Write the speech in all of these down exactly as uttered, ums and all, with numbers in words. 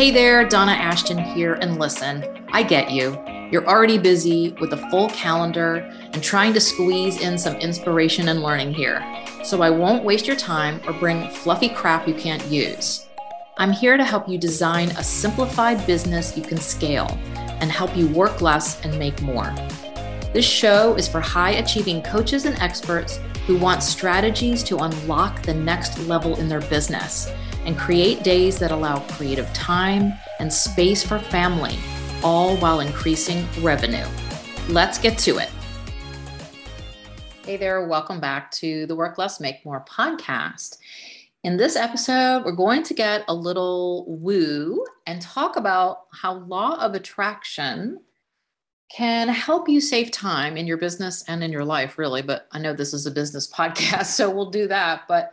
Hey there, Donna Ashton here, and listen, I get you. You're already busy with a full calendar and trying to squeeze in some inspiration and learning here. So I won't waste your time or bring fluffy crap you can't use. I'm here to help you design a simplified business you can scale and help you work less and make more. This show is for high-achieving coaches and experts who want strategies to unlock the next level in their business and create days that allow creative time and space for family, all while increasing revenue. Let's get to it. Hey there, welcome back to the Work Less, Make More podcast. In this episode, we're going to get a little woo and talk about how law of attraction can help you save time in your business and in your life, really. But I know this is a business podcast, so we'll do that. But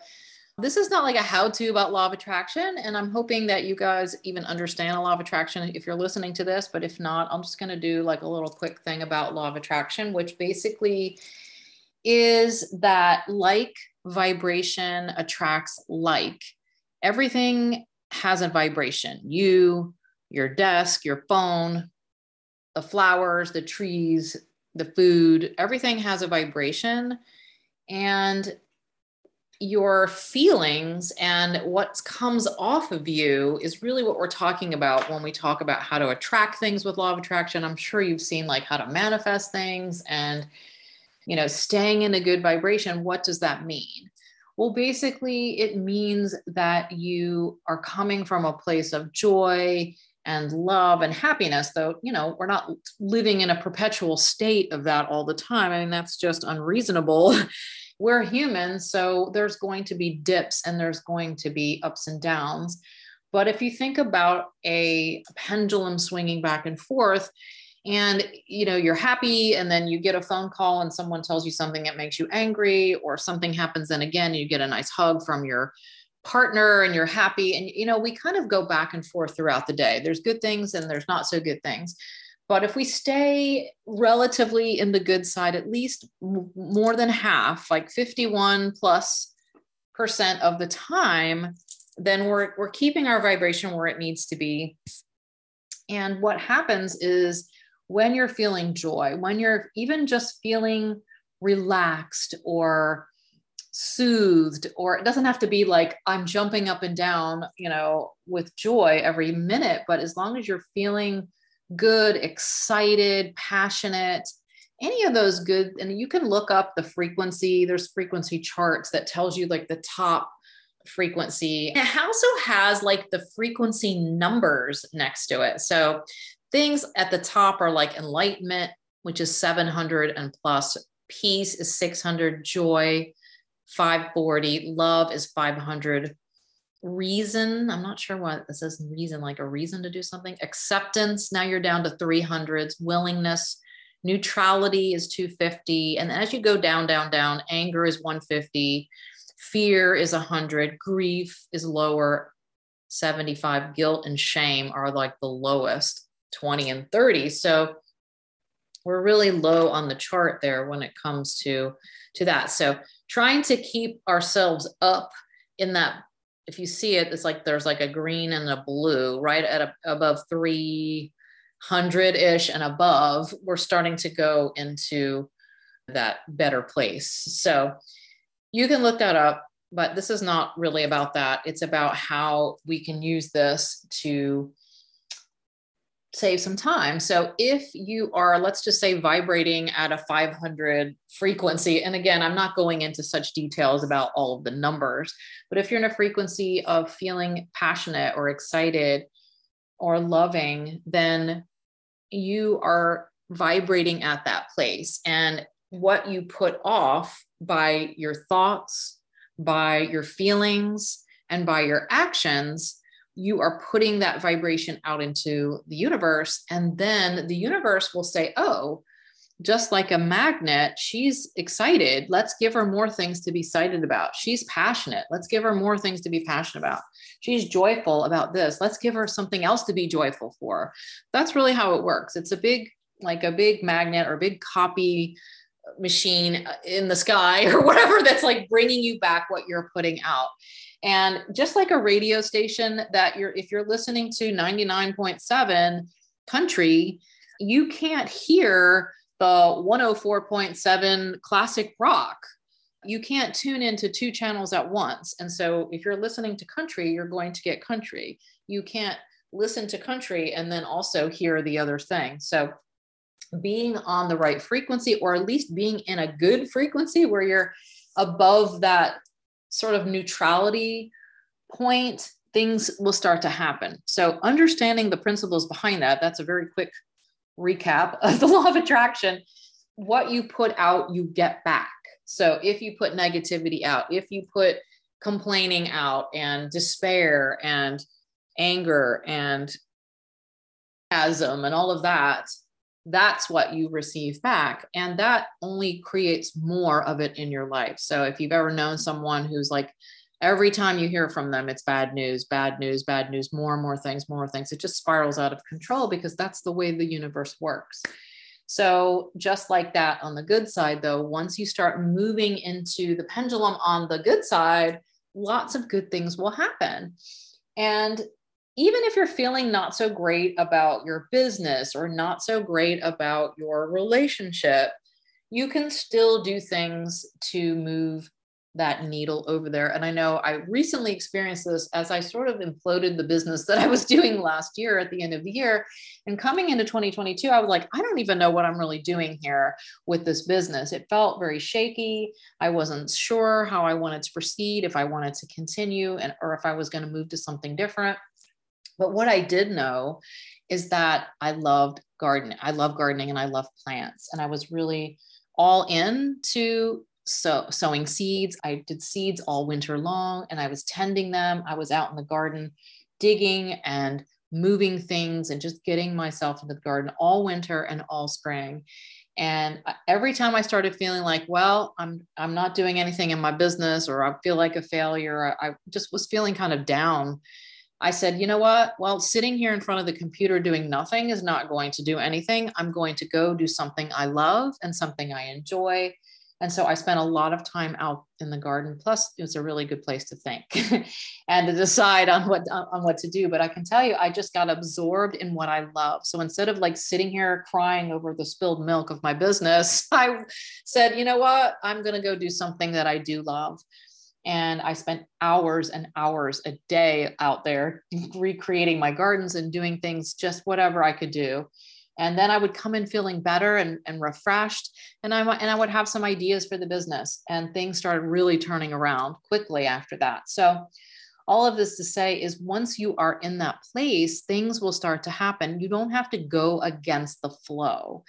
this is not like a how-to about law of attraction, and I'm hoping that you guys even understand the law of attraction if you're listening to this, but if not, I'm just going to do like a little quick thing about law of attraction, which basically is that like vibration attracts like. Everything has a vibration. You, your desk, your phone, the flowers, the trees, the food, everything has a vibration, and your feelings and what comes off of you is really what we're talking about when we talk about how to attract things with law of attraction. I'm sure you've seen like how to manifest things and, you know, staying in a good vibration. What does that mean? Well, basically it means that you are coming from a place of joy and love and happiness, though, you know, we're not living in a perpetual state of that all the time. I mean, that's just unreasonable. We're human, so there's going to be dips and there's going to be ups and downs. But if you think about a pendulum swinging back and forth and, you know, you're happy and then you get a phone call and someone tells you something that makes you angry, or something happens and again, you get a nice hug from your partner and you're happy. And, you know, we kind of go back and forth throughout the day. There's good things and there's not so good things. But if we stay relatively in the good side, at least more than half, like fifty-one plus percent of the time, then we're, we're keeping our vibration where it needs to be. And what happens is when you're feeling joy, when you're even just feeling relaxed or soothed, or it doesn't have to be like I'm jumping up and down, you know, with joy every minute, but as long as you're feeling good, excited, passionate, any of those good. And you can look up the frequency. There's frequency charts that tells you like the top frequency. And it also has like the frequency numbers next to it. So things at the top are like enlightenment, which is seven hundred and plus. Peace is six hundred. Joy, five forty. Love is five hundred. Reason, I'm not sure what it says, reason, like a reason to do something. Acceptance, now you're down to three hundreds. Willingness, neutrality is two fifty. And as you go down, down, down, anger is one fifty. Fear is one hundred. Grief is lower, seventy-five. Guilt and shame are like the lowest, twenty and thirty. So we're really low on the chart there when it comes to, to that. So trying to keep ourselves up in that. If you see it, it's like there's like a green and a blue right at a, above three hundred ish and above, we're starting to go into that better place. So you can look that up, but this is not really about that. It's about how we can use this to save some time. So if you are, let's just say, vibrating at a five hundred frequency, and again, I'm not going into such details about all of the numbers, but if you're in a frequency of feeling passionate or excited or loving, then you are vibrating at that place. And what you put off by your thoughts, by your feelings, and by your actions, you are putting that vibration out into the universe. And then the universe will say, oh, just like a magnet, she's excited. Let's give her more things to be excited about. She's passionate. Let's give her more things to be passionate about. She's joyful about this. Let's give her something else to be joyful for. That's really how it works. It's a big, like a big magnet or a big copy machine in the sky or whatever that's like bringing you back what you're putting out. And just like a radio station that you're, if you're listening to ninety-nine point seven country, you can't hear the one oh four point seven classic rock. You can't tune into two channels at once. And so if you're listening to country, you're going to get country. You can't listen to country and then also hear the other thing. So being on the right frequency, or at least being in a good frequency where you're above that sort of neutrality point, things will start to happen. So understanding the principles behind that, that's a very quick recap of the law of attraction. What you put out, you get back. So if you put negativity out, if you put complaining out and despair and anger and chasm and all of that, that's what you receive back. And that only creates more of it in your life. So if you've ever known someone who's like, every time you hear from them, it's bad news, bad news, bad news, more and more things, more things. It just spirals out of control because that's the way the universe works. So just like that on the good side, though, once you start moving into the pendulum on the good side, lots of good things will happen. And even if you're feeling not so great about your business or not so great about your relationship, you can still do things to move that needle over there. And I know I recently experienced this as I sort of imploded the business that I was doing last year at the end of the year. And coming into twenty twenty-two, I was like, I don't even know what I'm really doing here with this business. It felt very shaky. I wasn't sure how I wanted to proceed, if I wanted to continue, and or if I was going to move to something different. But what I did know is that I loved gardening. I love gardening and I love plants. And I was really all in to So sowing seeds. I did seeds all winter long and I was tending them. I was out in the garden digging and moving things and just getting myself into the garden all winter and all spring. And every time I started feeling like, well, I'm, I'm not doing anything in my business, or I feel like a failure, I just was feeling kind of down. I said, you know what? Well, sitting here in front of the computer doing nothing is not going to do anything. I'm going to go do something I love and something I enjoy. And so I spent a lot of time out in the garden. Plus, it was a really good place to think and to decide on what, on what to do. But I can tell you, I just got absorbed in what I love. So instead of like sitting here crying over the spilled milk of my business, I said, you know what, I'm going to go do something that I do love. And I spent hours and hours a day out there recreating my gardens and doing things, just whatever I could do. And then I would come in feeling better and, and refreshed, and I, and I would have some ideas for the business, and things started really turning around quickly after that. So all of this to say is once you are in that place, things will start to happen. You don't have to go against the flow.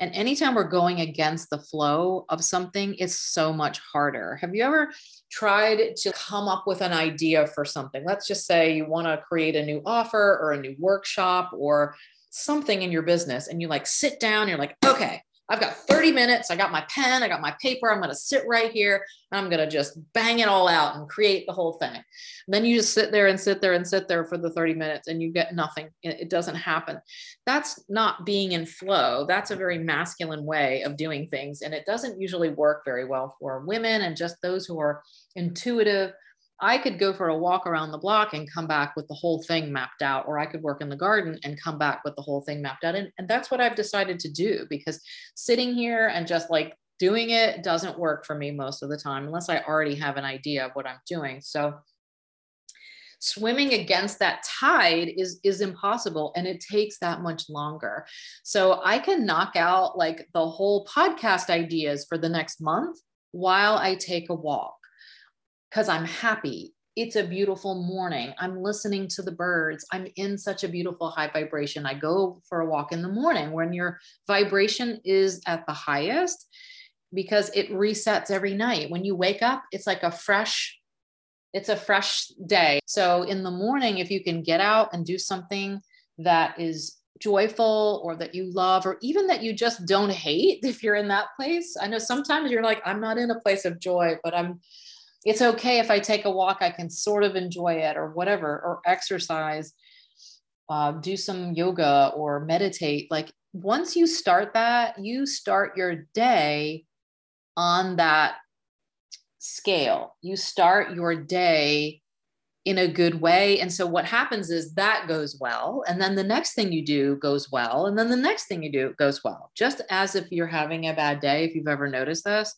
And anytime we're going against the flow of something, it's so much harder. Have you ever tried to come up with an idea for something? Let's just say you want to create a new offer or a new workshop or something in your business, and you like sit down, you're like, okay, I've got thirty minutes. I got my pen, I got my paper. I'm going to sit right here and I'm going to just bang it all out and create the whole thing. And then you just sit there and sit there and sit there for the thirty minutes and you get nothing. It doesn't happen. That's not being in flow. That's a very masculine way of doing things. And it doesn't usually work very well for women and just those who are intuitive. I could go for a walk around the block and come back with the whole thing mapped out, or I could work in the garden and come back with the whole thing mapped out. And, and that's what I've decided to do, because sitting here and just like doing it doesn't work for me most of the time, unless I already have an idea of what I'm doing. So swimming against that tide is, is impossible. And it takes that much longer. So I can knock out like the whole podcast ideas for the next month while I take a walk. Because I'm happy. It's a beautiful morning. I'm listening to the birds. I'm in such a beautiful high vibration. I go for a walk in the morning when your vibration is at the highest, because it resets every night. When you wake up, it's like a fresh, it's a fresh day. So in the morning, if you can get out and do something that is joyful or that you love, or even that you just don't hate, if you're in that place. I know sometimes you're like, I'm not in a place of joy, but I'm it's okay if I take a walk, I can sort of enjoy it, or whatever, or exercise, uh, do some yoga or meditate. Like once you start that, you start your day on that scale. You start your day in a good way. And so what happens is that goes well. And then the next thing you do goes well. And then the next thing you do goes well. Just as if you're having a bad day, if you've ever noticed this,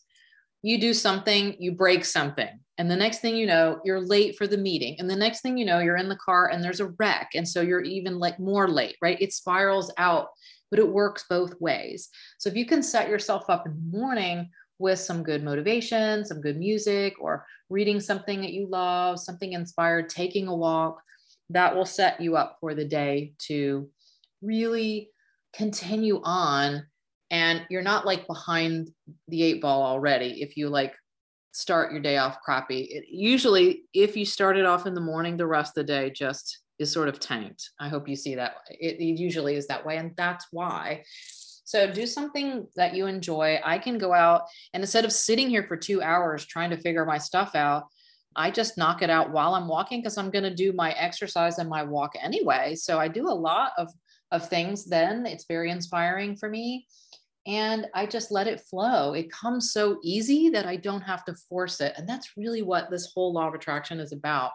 you do something, you break something. And the next thing you know, you're late for the meeting. And the next thing you know, you're in the car and there's a wreck. And so you're even like more late, right? It spirals out, but it works both ways. So if you can set yourself up in the morning with some good motivation, some good music, or reading something that you love, something inspired, taking a walk, that will set you up for the day to really continue on. And you're not like behind the eight ball already. If you like start your day off crappy, it, usually if you started off in the morning, the rest of the day just is sort of tanked. I hope you see that. It, it usually is that way. And that's why. So do something that you enjoy. I can go out and instead of sitting here for two hours trying to figure my stuff out, I just knock it out while I'm walking because I'm going to do my exercise and my walk anyway. So I do a lot of, of things then. It's very inspiring for me. And I just let it flow. It comes so easy that I don't have to force it. And that's really what this whole law of attraction is about.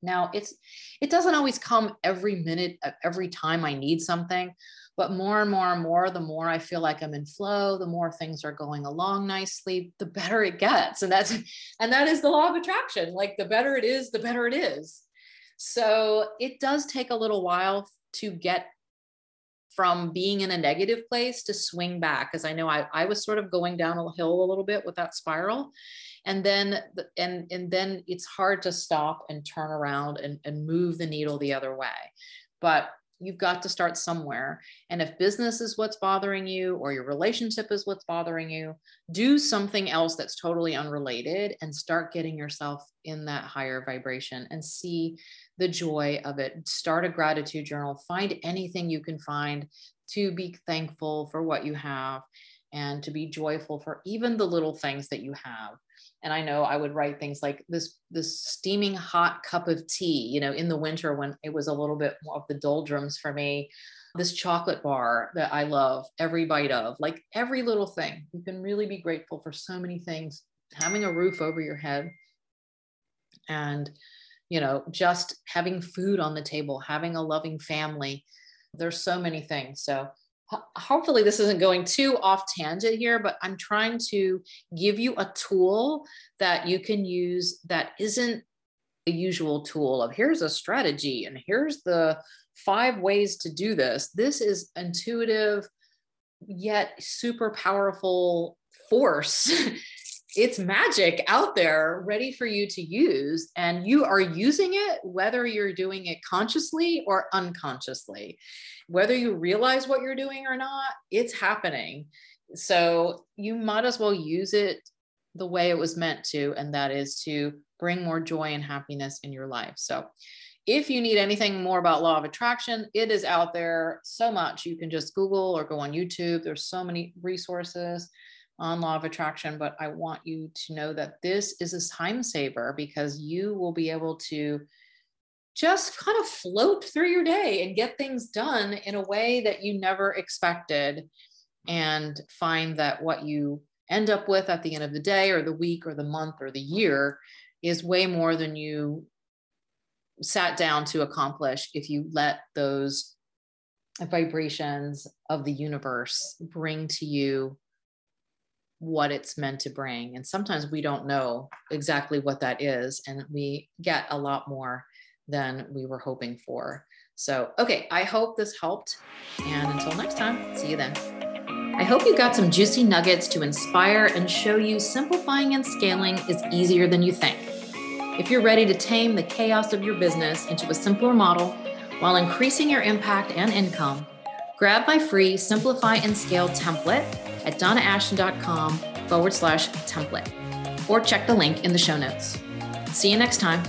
Now, it's it doesn't always come every minute, every time I need something, but more and more and more, the more I feel like I'm in flow, the more things are going along nicely, the better it gets. And that's and that is the law of attraction. Like the better it is, the better it is. So it does take a little while to get from being in a negative place to swing back. Because I know I, I was sort of going down a hill a little bit with that spiral. And then, and, and then it's hard to stop and turn around and, and move the needle the other way. But you've got to start somewhere. And if business is what's bothering you or your relationship is what's bothering you, do something else that's totally unrelated and start getting yourself in that higher vibration and see the joy of it. Start a gratitude journal. Find anything you can find to be thankful for what you have and to be joyful for even the little things that you have. And I know I would write things like this, this steaming hot cup of tea, you know, in the winter when it was a little bit more of the doldrums for me, this chocolate bar that I love every bite of, like every little thing. You can really be grateful for so many things, having a roof over your head and, you know, just having food on the table, having a loving family. There's so many things. So hopefully this isn't going too off tangent here, but I'm trying to give you a tool that you can use that isn't the usual tool of here's a strategy and here's the five ways to do this. This is intuitive, yet super powerful force. It's magic out there ready for you to use. And you are using it, whether you're doing it consciously or unconsciously, whether you realize what you're doing or not, it's happening. So you might as well use it the way it was meant to. And that is to bring more joy and happiness in your life. So if you need anything more about law of attraction, it is out there so much. You can just Google or go on YouTube. There's so many resources on law of attraction, but I want you to know that this is a time saver because you will be able to just kind of float through your day and get things done in a way that you never expected and find that what you end up with at the end of the day or the week or the month or the year is way more than you sat down to accomplish if you let those vibrations of the universe bring to you what it's meant to bring. And sometimes we don't know exactly what that is. And we get a lot more than we were hoping for. So, okay, I hope this helped. And until next time, see you then. I hope you got some juicy nuggets to inspire and show you simplifying and scaling is easier than you think. If you're ready to tame the chaos of your business into a simpler model while increasing your impact and income, grab my free Simplify and Scale template at donna ashton dot com forward slash template, or check the link in the show notes. See you next time.